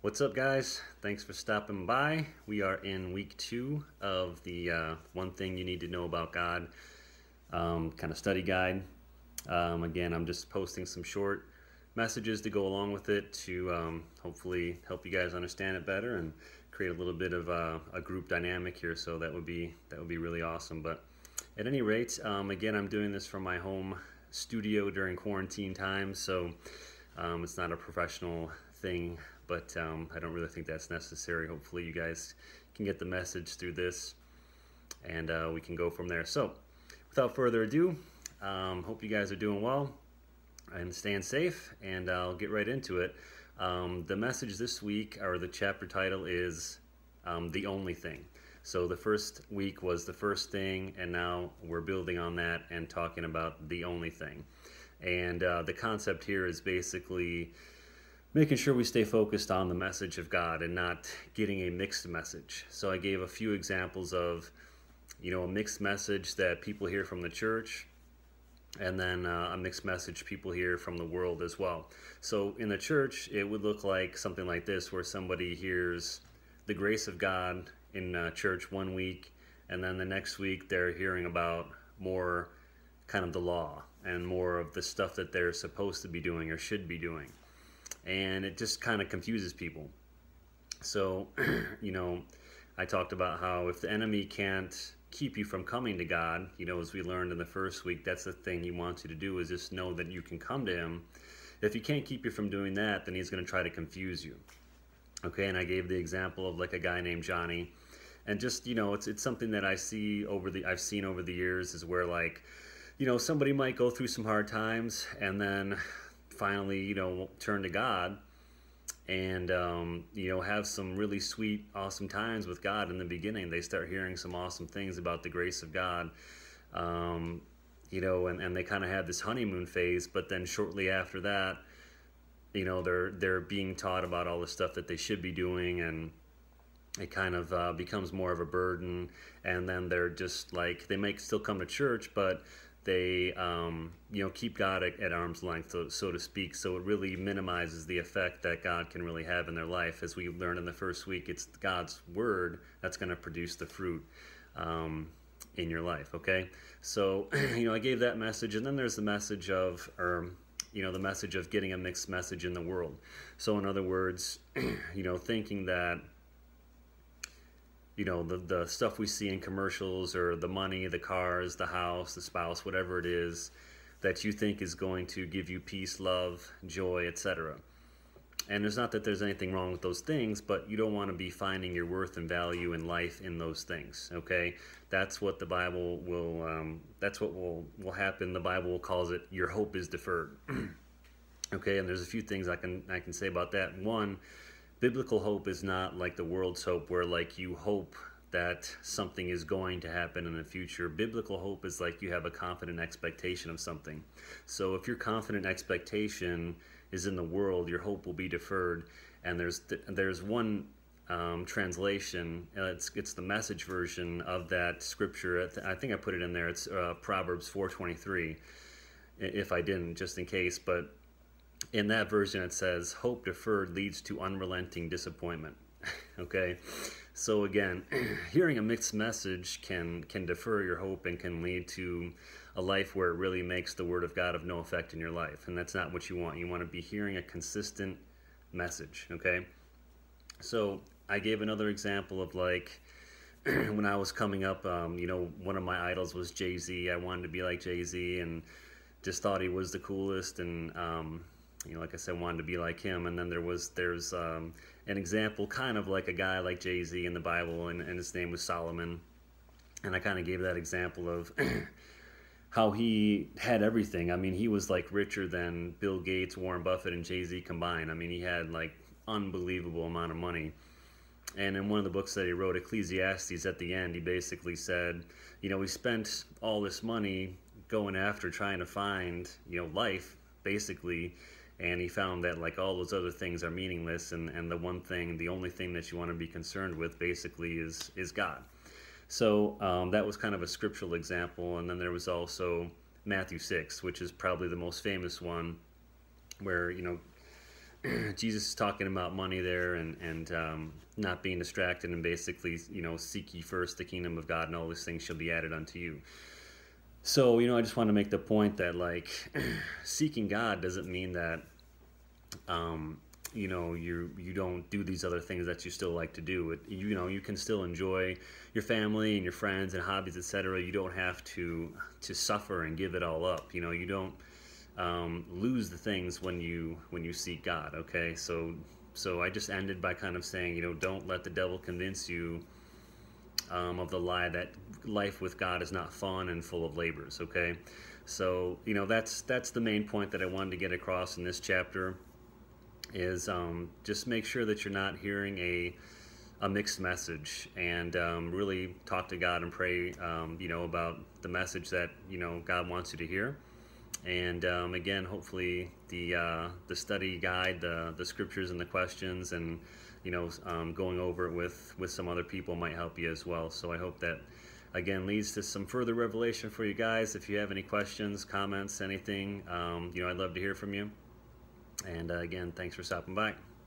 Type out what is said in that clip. What's up, guys? Thanks for stopping by. We are in week 2 of the One Thing You Need to Know About God kind of study guide. Again, I'm just posting some short messages to go along with it to hopefully help you guys understand it better and create a little bit of a group dynamic here. So that would be really awesome. But at any rate, again, I'm doing this from my home studio during quarantine time, so it's not a professional thing, but I don't really think that's necessary. Hopefully you guys can get the message through this, and we can go from there. So without further ado, hope you guys are doing well and staying safe, and I'll get right into it. The message this week, or the chapter title, is The Only Thing. So the first week was the first thing, and now we're building on that and talking about the only thing. And the concept here is basically making sure we stay focused on the message of God and not getting a mixed message. So I gave a few examples of, you know, a mixed message that people hear from the church, and then a mixed message people hear from the world as well. So in the church, it would look like something like this, where somebody hears the grace of God in church one week, and then the next week they're hearing about more kind of the law and more of the stuff that they're supposed to be doing or should be doing. And it just kind of confuses people. So, you know, I talked about how if the enemy can't keep you from coming to God, you know, as we learned in the first week, that's the thing he wants you to do, is just know that you can come to him. If he can't keep you from doing that, then he's going to try to confuse you. Okay, and I gave the example of like a guy named Johnny. And just, you know, it's something that I see I've seen over the years, is where, like, you know, somebody might go through some hard times and then finally, you know, turn to God and, you know, have some really sweet, awesome times with God in the beginning. They start hearing some awesome things about the grace of God, you know, and they kind of have this honeymoon phase. But then shortly after that, you know, they're being taught about all the stuff that they should be doing, and it kind of becomes more of a burden. And then they're just like, they might still come to church, but they, you know, keep God at arm's length, so to speak. So it really minimizes the effect that God can really have in their life. As we learned in the first week, it's God's word that's going to produce the fruit in your life. Okay, so, you know, I gave that message, and then there's the message of, you know, the message of getting a mixed message in the world. So in other words, you know, thinking that, you know, the stuff we see in commercials, or the money, the cars, the house, the spouse, whatever it is that you think is going to give you peace, love, joy, etc. And it's not that there's anything wrong with those things, but you don't want to be finding your worth and value in life in those things. Okay, that's what the Bible will, that's what will happen. The Bible calls it, your hope is deferred. Okay, and there's a few things I can say about that. One, biblical hope is not like the world's hope, where, like, you hope that something is going to happen in the future. Biblical hope is like you have a confident expectation of something. So if your confident expectation is in the world, your hope will be deferred. And there's one translation, and it's the Message version of that scripture. I think I put it in there. It's Proverbs 4:23, if I didn't, just in case. But in that version, it says, hope deferred leads to unrelenting disappointment. Okay, so again, hearing a mixed message can defer your hope and can lead to a life where it really makes the word of God of no effect in your life. And that's not what you want. You want to be hearing a consistent message. Okay, so I gave another example of, like, when I was coming up, you know, one of my idols was Jay-Z. I wanted to be like Jay-Z, and just thought he was the coolest, and you know, like I said, wanted to be like him. And then there's an example, kind of like a guy like Jay-Z in the Bible, and his name was Solomon. And I kind of gave that example of how he had everything. I mean, he was, like, richer than Bill Gates, Warren Buffett, and Jay-Z combined. I mean, he had, like, unbelievable amount of money. And in one of the books that he wrote, Ecclesiastes, at the end, he basically said, you know, we spent all this money going after trying to find, you know, life, basically. And he found that, like, all those other things are meaningless, and the one thing, the only thing that you want to be concerned with, basically, is God. So that was kind of a scriptural example. And then there was also Matthew 6, which is probably the most famous one, where, you know, Jesus is talking about money there and not being distracted, and basically, you know, seek ye first the kingdom of God, and all these things shall be added unto you. So, you know, I just want to make the point that, like, seeking God doesn't mean that, you know, you don't do these other things that you still like to do. You know, you can still enjoy your family and your friends and hobbies, etc. You don't have to suffer and give it all up. You know, you don't lose the things when you seek God. Okay, so I just ended by kind of saying, you know, don't let the devil convince you of the lie that life with God is not fun and full of labors. Okay, so, you know, that's the main point that I wanted to get across in this chapter, is just make sure that you're not hearing a mixed message, and really talk to God and pray, you know, about the message that, you know, God wants you to hear. And again, hopefully the study guide, the scriptures and the questions, and, you know, going over it with some other people might help you as well. So I hope that, again, leads to some further revelation for you guys. If you have any questions, comments, anything, you know, I'd love to hear from you. And again, thanks for stopping by.